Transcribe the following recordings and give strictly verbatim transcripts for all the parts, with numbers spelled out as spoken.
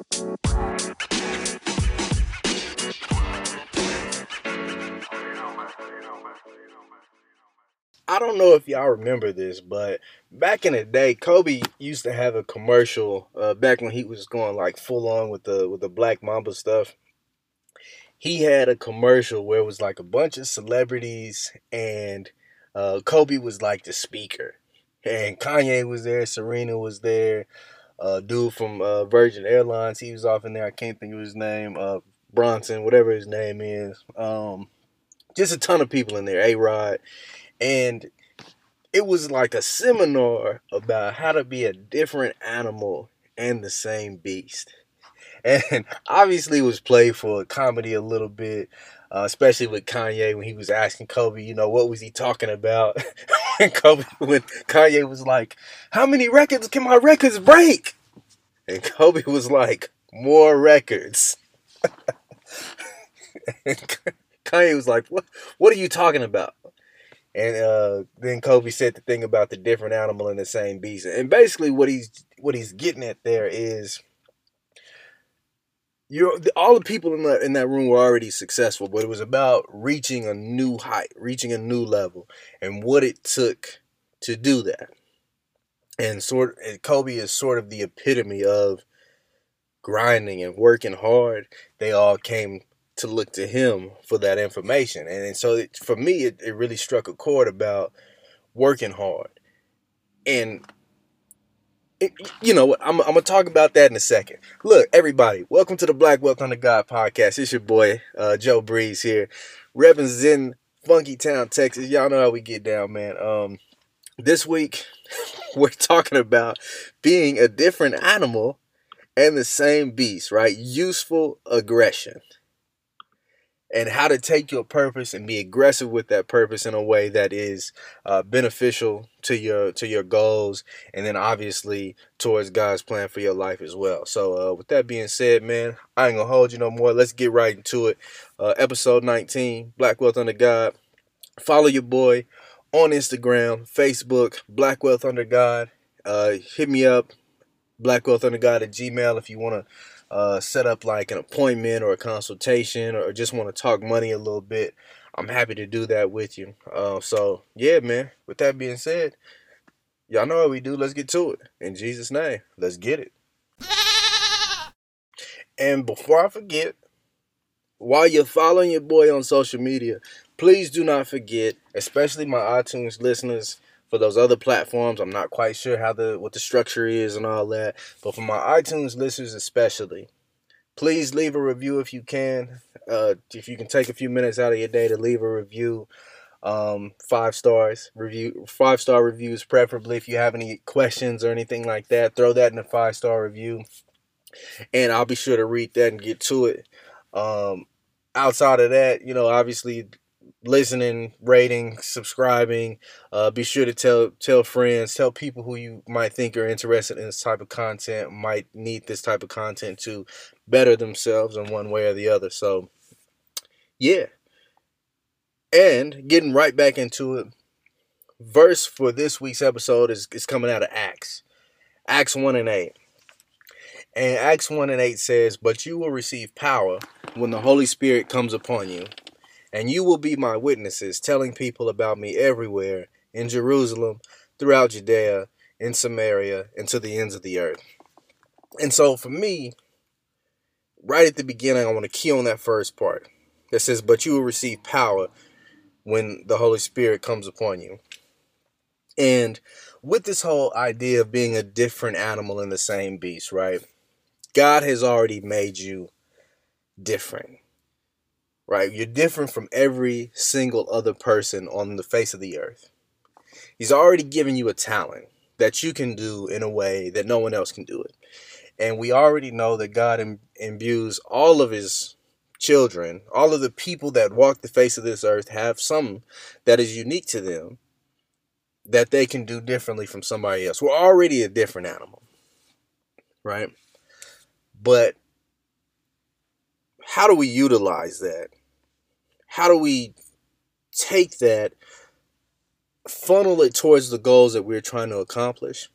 I don't know if y'all remember this, but back in the day, Kobe used to have a commercial uh, back when he was going like full on with the with the Black Mamba stuff. He had a commercial where it was like a bunch of celebrities, and uh, Kobe was like the speaker, and Kanye was there, Serena was there. Uh, dude from uh, Virgin Airlines, he was off in there. I can't think of his name. Uh, Bronson, whatever his name is. Um, just a ton of people in there. A-Rod, and it was like a seminar about how to be a different animal and the same beast. And obviously, it was playful, comedy a little bit, uh, especially with Kanye when he was asking Kobe, you know, what was he talking about? And Kobe, when Kanye was like, how many records can my records break? And Kobe was like, more records. And Kanye was like, what, what are you talking about? And uh, then Kobe said the thing about the different animal and the same beast. And basically what he's what he's getting at there is, you're, all the people in that, in that room were already successful, but it was about reaching a new height, reaching a new level, and what it took to do that. And sort and Kobe is sort of the epitome of grinding and working hard. They all came to look to him for that information. And, and so it, for me, it, it really struck a chord about working hard. And It, you know what? I'm, I'm gonna talk about that in a second. Look, everybody, welcome to the Black Wealth Under God podcast. It's your boy uh, Joe Breeze here, Reverend Zen, Funky Town, Texas. Y'all know how we get down, man. Um, this week we're talking about being a different animal and the same beast, right? Useful aggression, and how to take your purpose and be aggressive with that purpose in a way that is uh, beneficial to your to your goals, and then obviously towards God's plan for your life as well. So uh, with that being said, man, I ain't gonna hold you no more. Let's get right into it. Uh, episode nineteen, Black Wealth Under God. Follow your boy on Instagram, Facebook, Black Wealth Under God. Uh, hit me up, Black Wealth Under God at Gmail, if you want to Uh, set up like an appointment or a consultation, or just want to talk money a little bit. I'm happy to do that with you. Uh, so yeah, man, with that being said, y'all know what we do. Let's get to it. In Jesus' name, let's get it. And before I forget, while you're following your boy on social media, please do not forget, especially my iTunes listeners, for those other platforms, I'm not quite sure how the what the structure is and all that. But for my iTunes listeners especially, please leave a review if you can. Uh, if you can take a few minutes out of your day to leave a review, um, five stars review, five star reviews preferably. If you have any questions or anything like that, throw that in a five star review, and I'll be sure to read that and get to it. Um, outside of that, you know, obviously, listening, rating, subscribing, uh, be sure to tell tell friends, tell people who you might think are interested in this type of content, might need this type of content to better themselves in one way or the other. So, yeah. And getting right back into it, verse for this week's episode is, is coming out of Acts. Acts one and eight. And Acts one and eight says, "But you will receive power when the Holy Spirit comes upon you. And you will be my witnesses, telling people about me everywhere, in Jerusalem, throughout Judea, in Samaria, and to the ends of the earth." And so for me, right at the beginning, I want to key on that first part that says, "But you will receive power when the Holy Spirit comes upon you." And with this whole idea of being a different animal in the same beast, right? God has already made you different. Right? You're different from every single other person on the face of the earth. He's already given you a talent that you can do in a way that no one else can do it. And we already know that God imbues all of his children, all of the people that walk the face of this earth have something that is unique to them that they can do differently from somebody else. We're already a different animal, right? But how do we utilize that? How do we take that, funnel it towards the goals that we're trying to accomplish,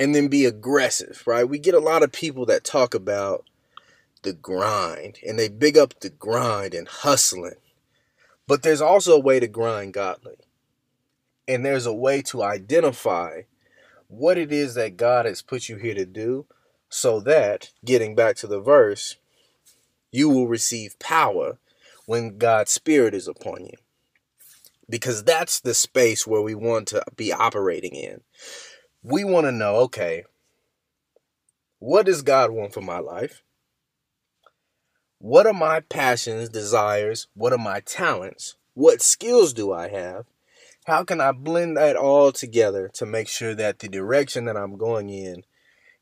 and then be aggressive, right? We get a lot of people that talk about the grind, and they big up the grind and hustling. But there's also a way to grind godly. And there's a way to identify what it is that God has put you here to do, so that, getting back to the verse, you will receive power when God's Spirit is upon you. Because that's the space where we want to be operating in. We want to know, okay, what does God want for my life? What are my passions, desires? What are my talents? What skills do I have? How can I blend that all together to make sure that the direction that I'm going in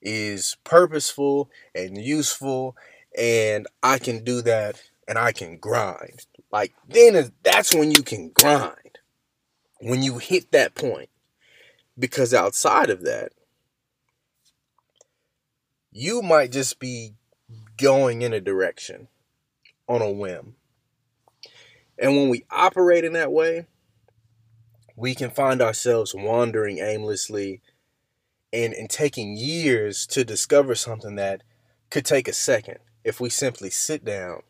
is purposeful and useful, and I can do that and I can grind? Like, then that's when you can grind, when you hit that point. Because outside of that, you might just be going in a direction on a whim. And when we operate in that way, we can find ourselves wandering aimlessly and, and taking years to discover something that could take a second if we simply sit down,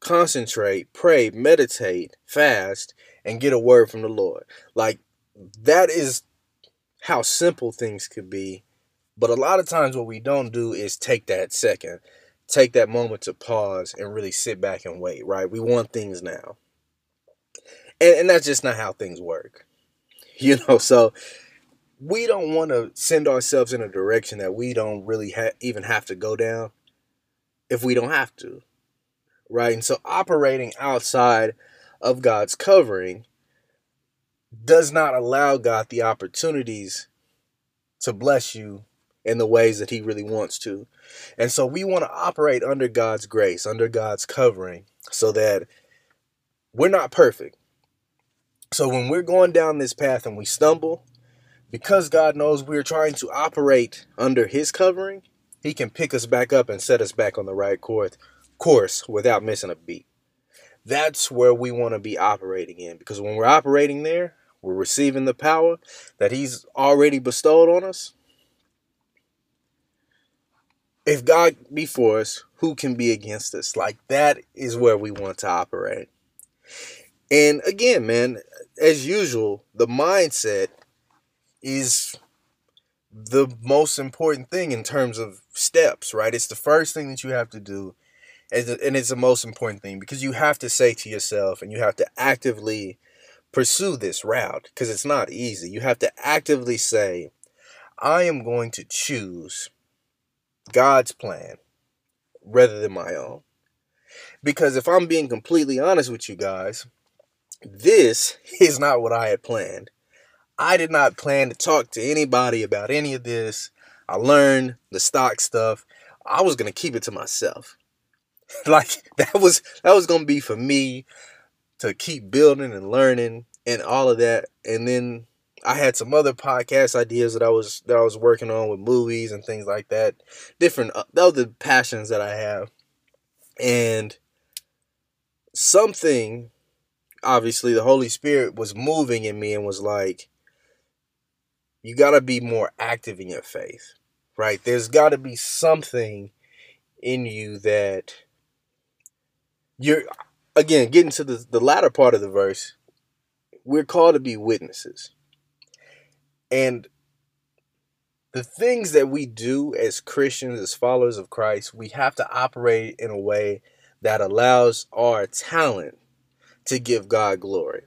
concentrate, pray, meditate, fast, and get a word from the Lord. Like, that is how simple things could be. But a lot of times what we don't do is take that second, take that moment to pause and really sit back and wait, right? We want things now. And, and that's just not how things work. You know, so we don't want to send ourselves in a direction that we don't really ha- even have to go down if we don't have to, right? And so operating outside of God's covering does not allow God the opportunities to bless you in the ways that he really wants to. And so we want to operate under God's grace, under God's covering, so that we're not perfect. So when we're going down this path and we stumble, because God knows we're trying to operate under his covering, he can pick us back up and set us back on the right course without missing a beat. That's where we want to be operating in, because when we're operating there, we're receiving the power that he's already bestowed on us. If God be for us, who can be against us? Like, that is where we want to operate. And again, man, as usual, the mindset is the most important thing in terms of steps, right? It's the first thing that you have to do. And it's the most important thing, because you have to say to yourself, and you have to actively pursue this route, because it's not easy. You have to actively say, I am going to choose God's plan rather than my own. Because if I'm being completely honest with you guys, this is not what I had planned. I did not plan to talk to anybody about any of this. I learned the stock stuff. I was going to keep it to myself. Like, that was that was going to be for me to keep building and learning and all of that. And then I had some other podcast ideas that I was that I was working on with movies and things like that. Different, those are the passions that I have. And something, obviously, the Holy Spirit was moving in me and was like, you got to be more active in your faith, right? There's got to be something in you that you're, again, getting to the, the latter part of the verse, we're called to be witnesses. And the things that we do as Christians, as followers of Christ, we have to operate in a way that allows our talent to give God glory.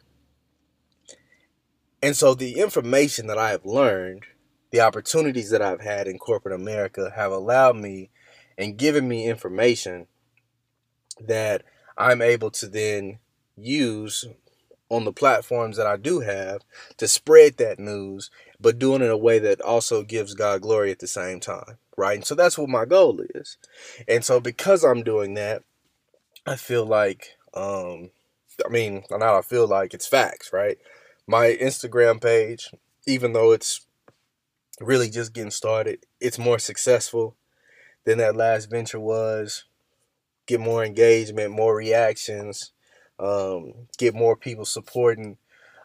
And so the information that I have learned, the opportunities that I've had in corporate America have allowed me and given me information that I'm able to then use on the platforms that I do have to spread that news, but doing it in a way that also gives God glory at the same time, right? And so that's what my goal is. And so because I'm doing that, I feel like, um, I mean, now I feel like it's facts, right? My Instagram page, even though it's really just getting started, it's more successful than that last venture was. Get more engagement, more reactions, um, get more people supporting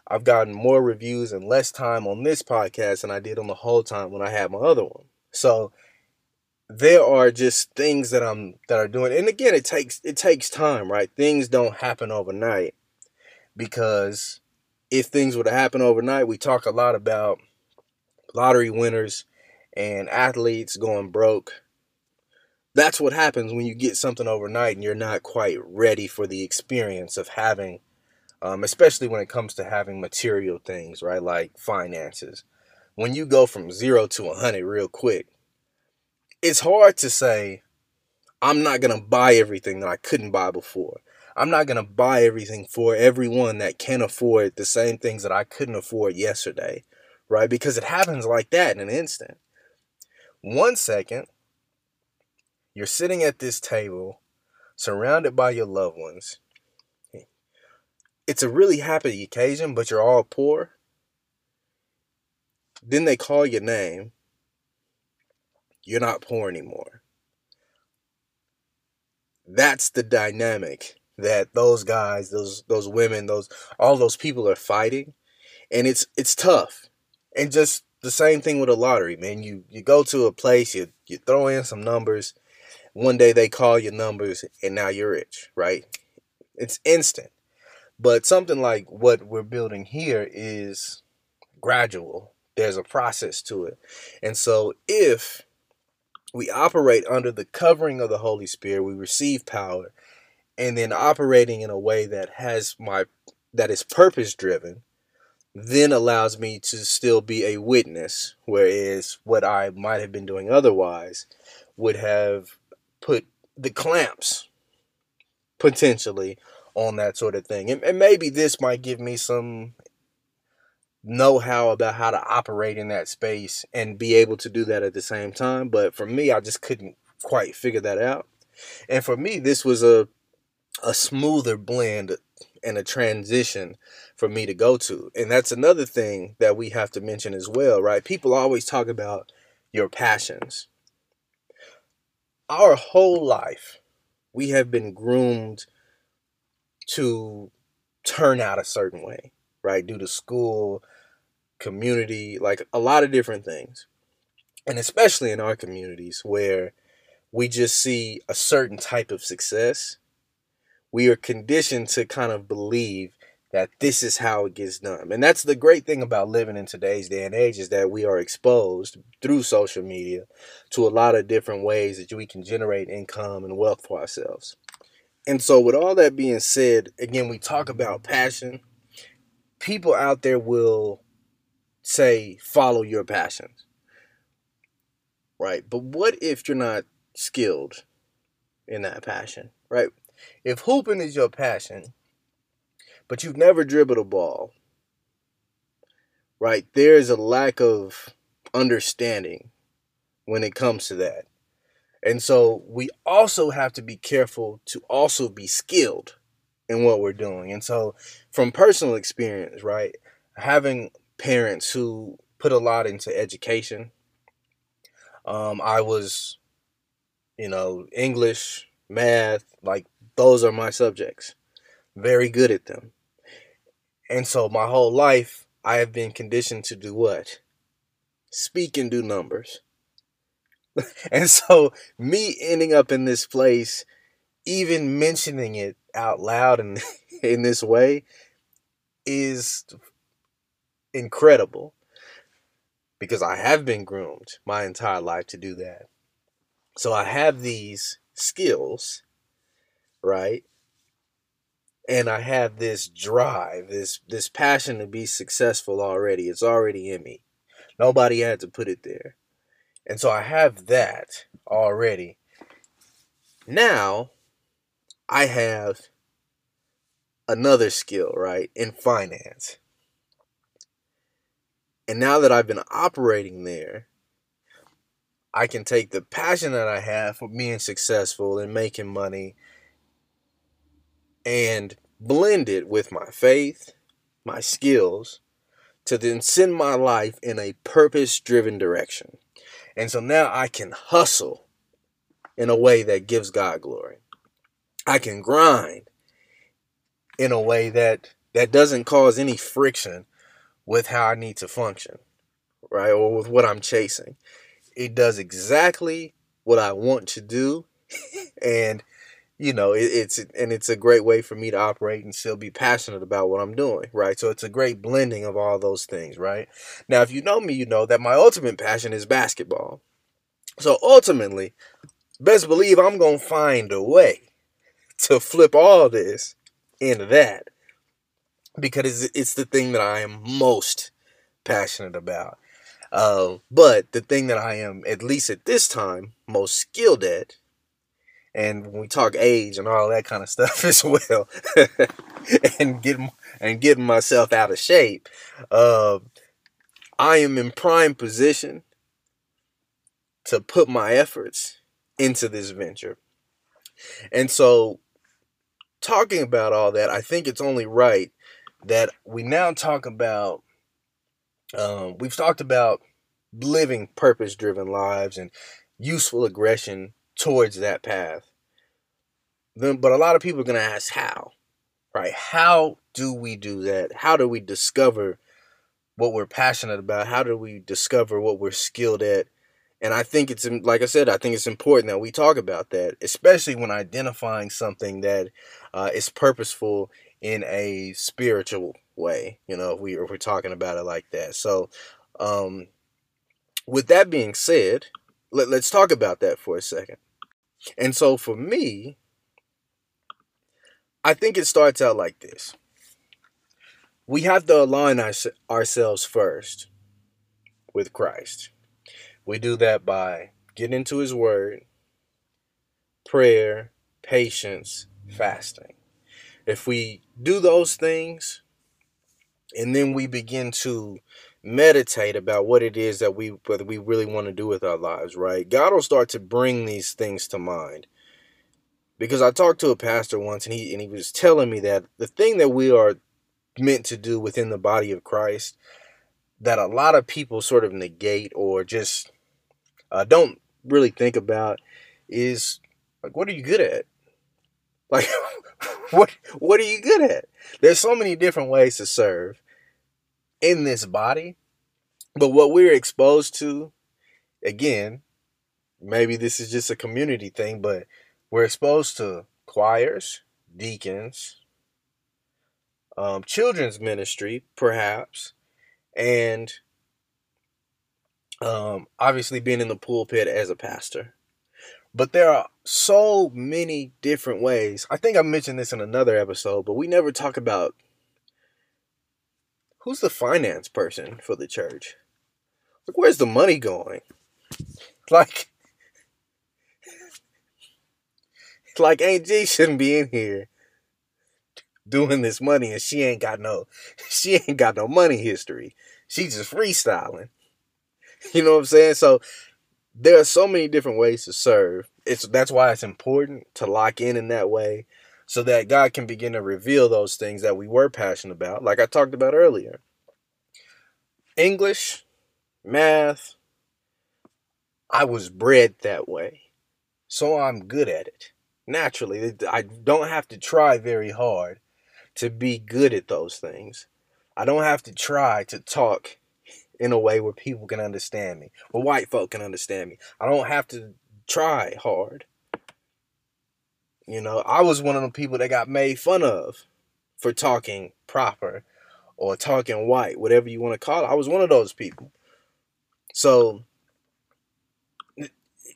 I've gotten more reviews and less time on this podcast than I did on the whole time when I had my other one. So there are just things that I'm that are doing. And again, it takes it takes time, right? Things don't happen overnight, because if things were to happen overnight, we talk a lot about lottery winners and athletes going broke. That's what happens when you get something overnight and you're not quite ready for the experience of having, um, especially when it comes to having material things, right? Like finances. When you go from zero to one hundred real quick, it's hard to say, I'm not going to buy everything that I couldn't buy before. I'm not going to buy everything for everyone that can afford the same things that I couldn't afford yesterday, right? Because it happens like that in an instant. One second, you're sitting at this table, surrounded by your loved ones. It's a really happy occasion, but you're all poor. Then they call your name. You're not poor anymore. That's the dynamic that those guys, those those women, those all those people are fighting. And it's it's tough. And just the same thing with a lottery, man. You you go to a place, you you throw in some numbers. One day they call your numbers and now you're rich, right? It's instant. But something like what we're building here is gradual. There's a process to it. And so if we operate under the covering of the Holy Spirit, we receive power, and then operating in a way that has my that is purpose driven, then allows me to still be a witness, whereas what I might have been doing otherwise would have put the clamps potentially on that sort of thing. And, and maybe this might give me some know-how about how to operate in that space and be able to do that at the same time. But for me, I just couldn't quite figure that out. And for me, this was a a smoother blend and a transition for me to go to. And that's another thing that we have to mention as well, right? People always talk about your passions. Our whole life, we have been groomed to turn out a certain way, right? Due to school, community, like a lot of different things. And especially in our communities where we just see a certain type of success, we are conditioned to kind of believe that this is how it gets done. And that's the great thing about living in today's day and age, is that we are exposed through social media to a lot of different ways that we can generate income and wealth for ourselves. And so with all that being said, again, we talk about passion. People out there will say, follow your passions, right? But what if you're not skilled in that passion, right? If hooping is your passion, but you've never dribbled a ball, right? There's a lack of understanding when it comes to that. And so we also have to be careful to also be skilled in what we're doing. And so from personal experience, right, having parents who put a lot into education, um, I was, you know, English, math, like those are my subjects. Very good at them. And so my whole life, I have been conditioned to do what? Speak and do numbers. And so me ending up in this place, even mentioning it out loud and in this way, is incredible, because I have been groomed my entire life to do that. So I have these skills, right? And I have this drive, this this passion to be successful already. It's already in me. Nobody had to put it there. And so I have that already. Now, I have another skill, right, in finance. And now that I've been operating there, I can take the passion that I have for being successful and making money and blend it with my faith, my skills, to then send my life in a purpose-driven direction. And so now I can hustle in a way that gives God glory. I can grind in a way that that doesn't cause any friction with how I need to function, right? Or with what I'm chasing. It does exactly what I want to do. And, you know, it, it's and it's a great way for me to operate and still be passionate about what I'm doing, right? So it's a great blending of all those things, right? Now, if you know me, you know that my ultimate passion is basketball. So ultimately, best believe I'm going to find a way to flip all this into that, because it's the thing that I am most passionate about. Uh, but the thing that I am, at least at this time, most skilled at, and when we talk age and all that kind of stuff as well, and getting and getting myself out of shape, uh, I am in prime position to put my efforts into this venture. And so, talking about all that, I think it's only right that we now talk about, um, we've talked about living purpose-driven lives and useful aggression towards that path. Then, but a lot of people are going to ask how, right? How do we do that? How do we discover what we're passionate about? How do we discover what we're skilled at? And I think it's, like I said, I think it's important that we talk about that, especially when identifying something that uh, is purposeful in a spiritual way, you know, if, we, if we're talking about it like that. So um, with that being said, let, let's talk about that for a second. And so for me, I think it starts out like this. We have to align our, ourselves first with Christ. We do that by getting into his word, prayer, patience, fasting. If we do those things, and then we begin to meditate about what it is that we whether we really want to do with our lives, right? God will start to bring these things to mind. Because I talked to a pastor once, and he and he was telling me that the thing that we are meant to do within the body of Christ that a lot of people sort of negate or just uh, don't really think about is, like, what are you good at? Like, what what are you good at? There's so many different ways to serve in this body, but what we're exposed to, again, maybe this is just a community thing, but we're exposed to choirs, deacons, um, children's ministry, perhaps, and um, obviously being in the pulpit as a pastor. But there are so many different ways. I think I mentioned this in another episode, but we never talk about who's the finance person for the church. Like, where's the money going? Like, like Aunt G shouldn't be in here doing this money, and she ain't got no, she ain't got no money history. She just freestyling. You know what I'm saying? So there are so many different ways to serve. It's that's why it's important to lock in in that way, so that God can begin to reveal those things that we were passionate about, like I talked about earlier. English, math. I was bred that way, so I'm good at it naturally. I don't have to try very hard to be good at those things. I don't have to try to talk in a way where people can understand me, where white folk can understand me. I don't have to try hard. You know, I was one of the people that got made fun of for talking proper or talking white, whatever you want to call it. I was one of those people. So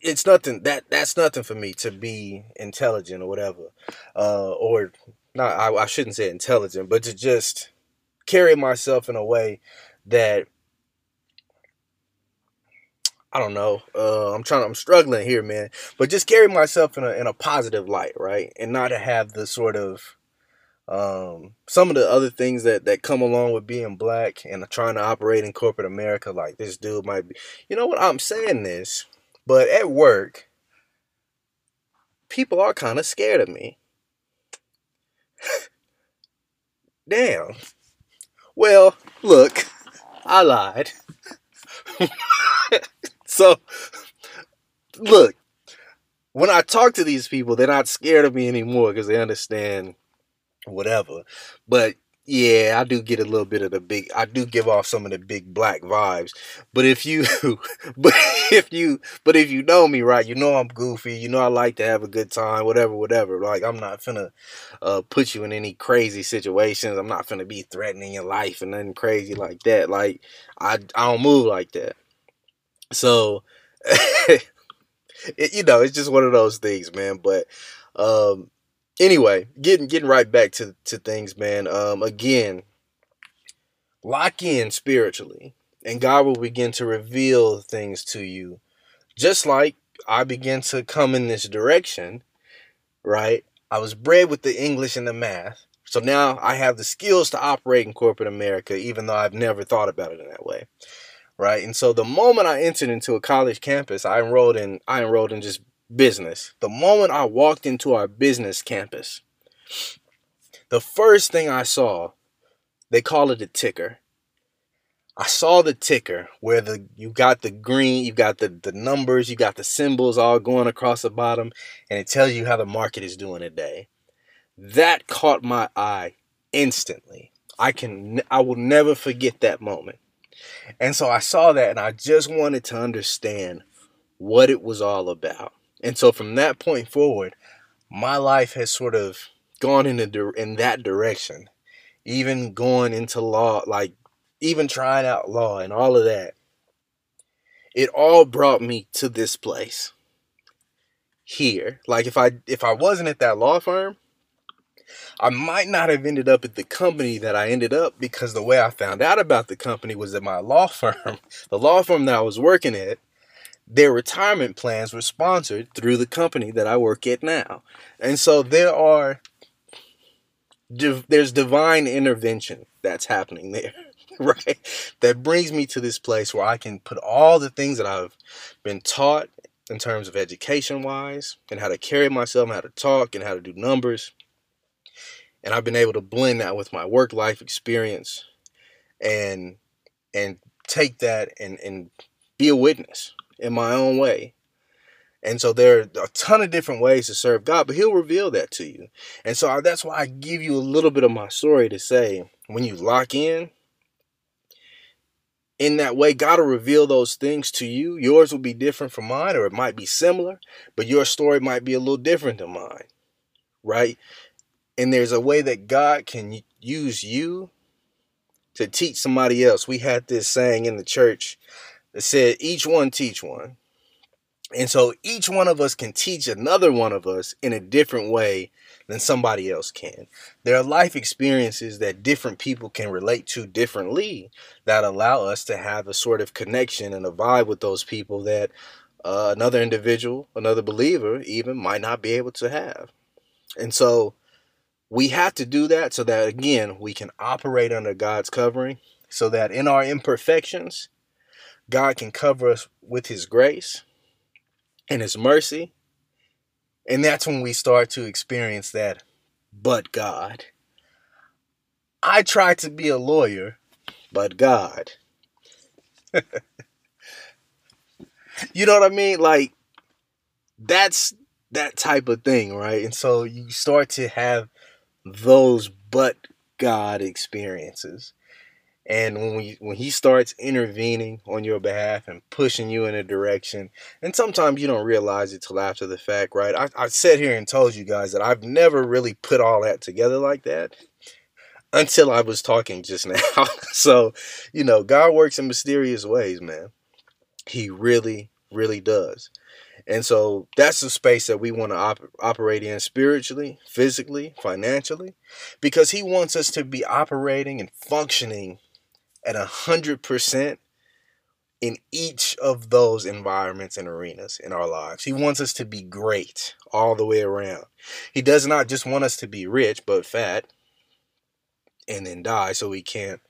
it's nothing that that's nothing for me to be intelligent or whatever, uh, or not. I, I shouldn't say intelligent, but to just carry myself in a way that, I don't know. Uh, I'm trying. I'm struggling here, man. But just carry myself in a in a positive light, right? And not to have the sort of um, some of the other things that that come along with being black and trying to operate in corporate America. Like, this dude might be. You know what? I'm saying this, but at work, people are kind of scared of me. Damn. Well, look, I lied. So, look, when I talk to these people, they're not scared of me anymore because they understand whatever. But Yeah, I do get a little bit of the big, I do give off some of the big black vibes. But if you, but if you, but if you know me, right, you know I'm goofy, you know I like to have a good time, whatever, whatever. Like, I'm not finna uh, put you in any crazy situations. I'm not finna be threatening your life and nothing crazy like that. Like, I, I don't move like that. So, it, you know, it's just one of those things, man. But, um, Anyway, getting getting right back to, to things, man. Um, again, lock in spiritually, and God will begin to reveal things to you. Just like I began to come in this direction, right? I was bred with the English and the math. So now I have the skills to operate in corporate America, even though I've never thought about it in that way, right? And so the moment I entered into a college campus, I enrolled in, I enrolled in just business. The moment I walked into our business campus, the first thing I saw, they call it a ticker. I saw the ticker where the you got the green, you got the, the numbers, you got the symbols all going across the bottom, and it tells you how the market is doing today. That caught my eye instantly. I can I will never forget that moment. And so I saw that, and I just wanted to understand what it was all about. And so from that point forward, my life has sort of gone in, a, in that direction, even going into law, like even trying out law and all of that. It all brought me to this place here. Like if I if I wasn't at that law firm, I might not have ended up at the company that I ended up, because the way I found out about the company was that my law firm, the law firm that I was working at, their retirement plans were sponsored through the company that I work at now. And so there are, div- there's divine intervention that's happening there, right? That brings me to this place where I can put all the things that I've been taught in terms of education wise and how to carry myself and how to talk and how to do numbers. And I've been able to blend that with my work life experience and, and take that and, and be a witness in my own way. And so there are a ton of different ways to serve God, but he'll reveal that to you. And so I, that's why I give you a little bit of my story to say, when you lock in, in that way, God will reveal those things to you. Yours will be different from mine, or it might be similar, but your story might be a little different than mine, right? And there's a way that God can use you to teach somebody else. We had this saying in the church, it said, each one teach one. And so each one of us can teach another one of us in a different way than somebody else can. There are life experiences that different people can relate to differently that allow us to have a sort of connection and a vibe with those people that uh, another individual, another believer even might not be able to have. And so we have to do that so that, again, we can operate under God's covering, so that in our imperfections, God can cover us with his grace and his mercy. And that's when we start to experience that, but God. I tried to be a lawyer, but God. You know what I mean? Like, that's that type of thing, right? And so you start to have those but God experiences. And when we, when he starts intervening on your behalf and pushing you in a direction, and sometimes you don't realize it till after the fact, right? I, I sat here and told you guys that I've never really put all that together like that until I was talking just now. So, you know, God works in mysterious ways, man. He really, really does. And so that's the space that we want to op- operate in spiritually, physically, financially, because he wants us to be operating and functioning at one hundred percent in each of those environments and arenas in our lives. He wants us to be great all the way around. He does not just want us to be rich, but fat, and then die so we can't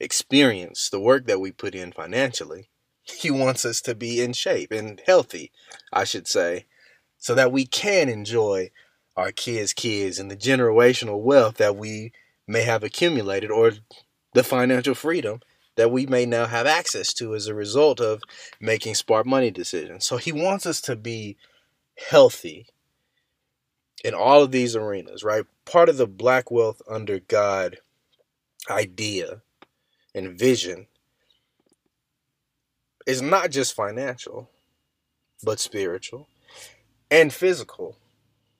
experience the work that we put in financially. He wants us to be in shape and healthy, I should say, so that we can enjoy our kids' kids and the generational wealth that we may have accumulated, or the financial freedom that we may now have access to as a result of making smart money decisions. So he wants us to be healthy in all of these arenas, right? Part of the Black Wealth Under God idea and vision is not just financial, but spiritual and physical.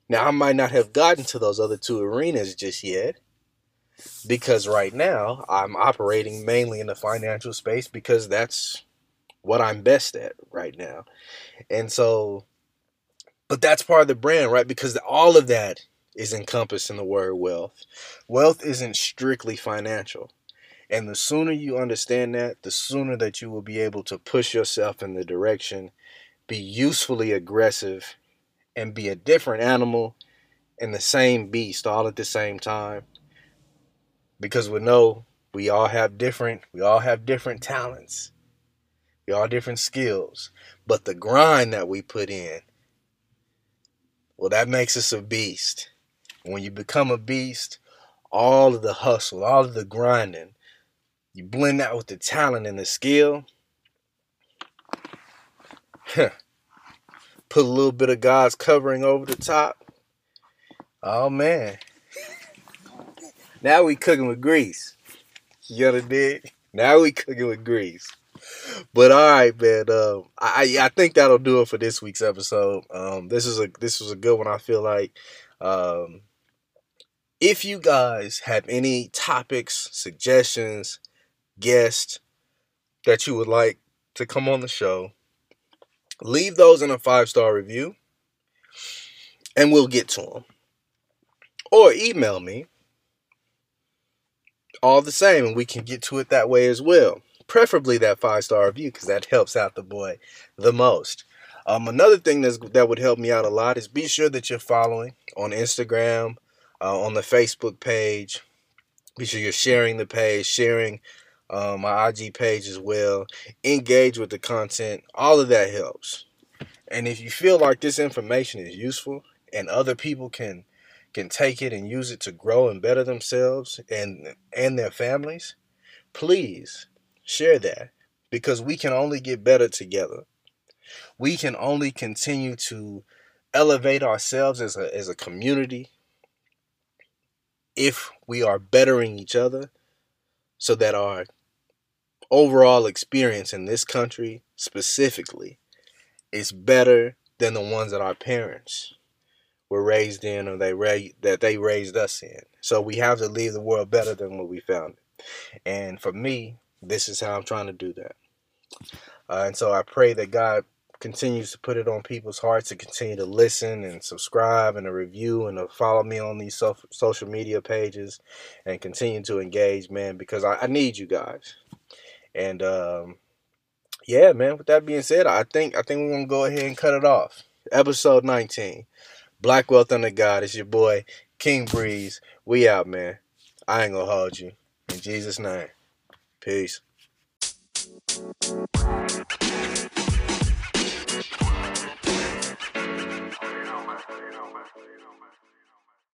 Now, I might not have gotten to those other two arenas just yet, because right now I'm operating mainly in the financial space because that's what I'm best at right now. And so, but that's part of the brand, right? Because all of that is encompassed in the word wealth. Wealth isn't strictly financial. And the sooner you understand that, the sooner that you will be able to push yourself in the direction, be usefully aggressive, and be a different animal and the same beast all at the same time. Because we know we all have different, we all have different talents. We all have different skills. But the grind that we put in, well, that makes us a beast. When you become a beast, all of the hustle, all of the grinding, you blend that with the talent and the skill. Put a little bit of God's covering over the top. Oh, man. Now we cooking with grease. You know what I did? Now we cooking with grease. But all right, man. Um, I I think that'll do it for this week's episode. Um, this is a this was a good one. I feel like um, if you guys have any topics, suggestions, guests that you would like to come on the show, leave those in a five-star review, and we'll get to them. Or email me. All the same, and we can get to it that way as well. Preferably that five-star review, because that helps out the boy the most. Um, another thing that's, that would help me out a lot is be sure that you're following on Instagram, uh, on the Facebook page. Be sure you're sharing the page, sharing uh, my I G page as well. Engage with the content. All of that helps. And if you feel like this information is useful and other people can can take it and use it to grow and better themselves and and their families, please share that, because we can only get better together. We can only continue to elevate ourselves as a, as a community if we are bettering each other, so that our overall experience in this country specifically is better than the ones that our parents were raised in, or they ra- that they raised us in. So we have to leave the world better than what we found it. And for me, this is how I'm trying to do that. Uh, and so I pray that God continues to put it on people's hearts to continue to listen and subscribe and to review and to follow me on these so- social media pages and continue to engage, man, because I, I need you guys. And um, yeah, man, with that being said, I think I think we're going to go ahead and cut it off. Episode nineteen. Black Wealth Under God. It's your boy, King Breeze. We out, man. I ain't gonna hold you. In Jesus' name. Peace.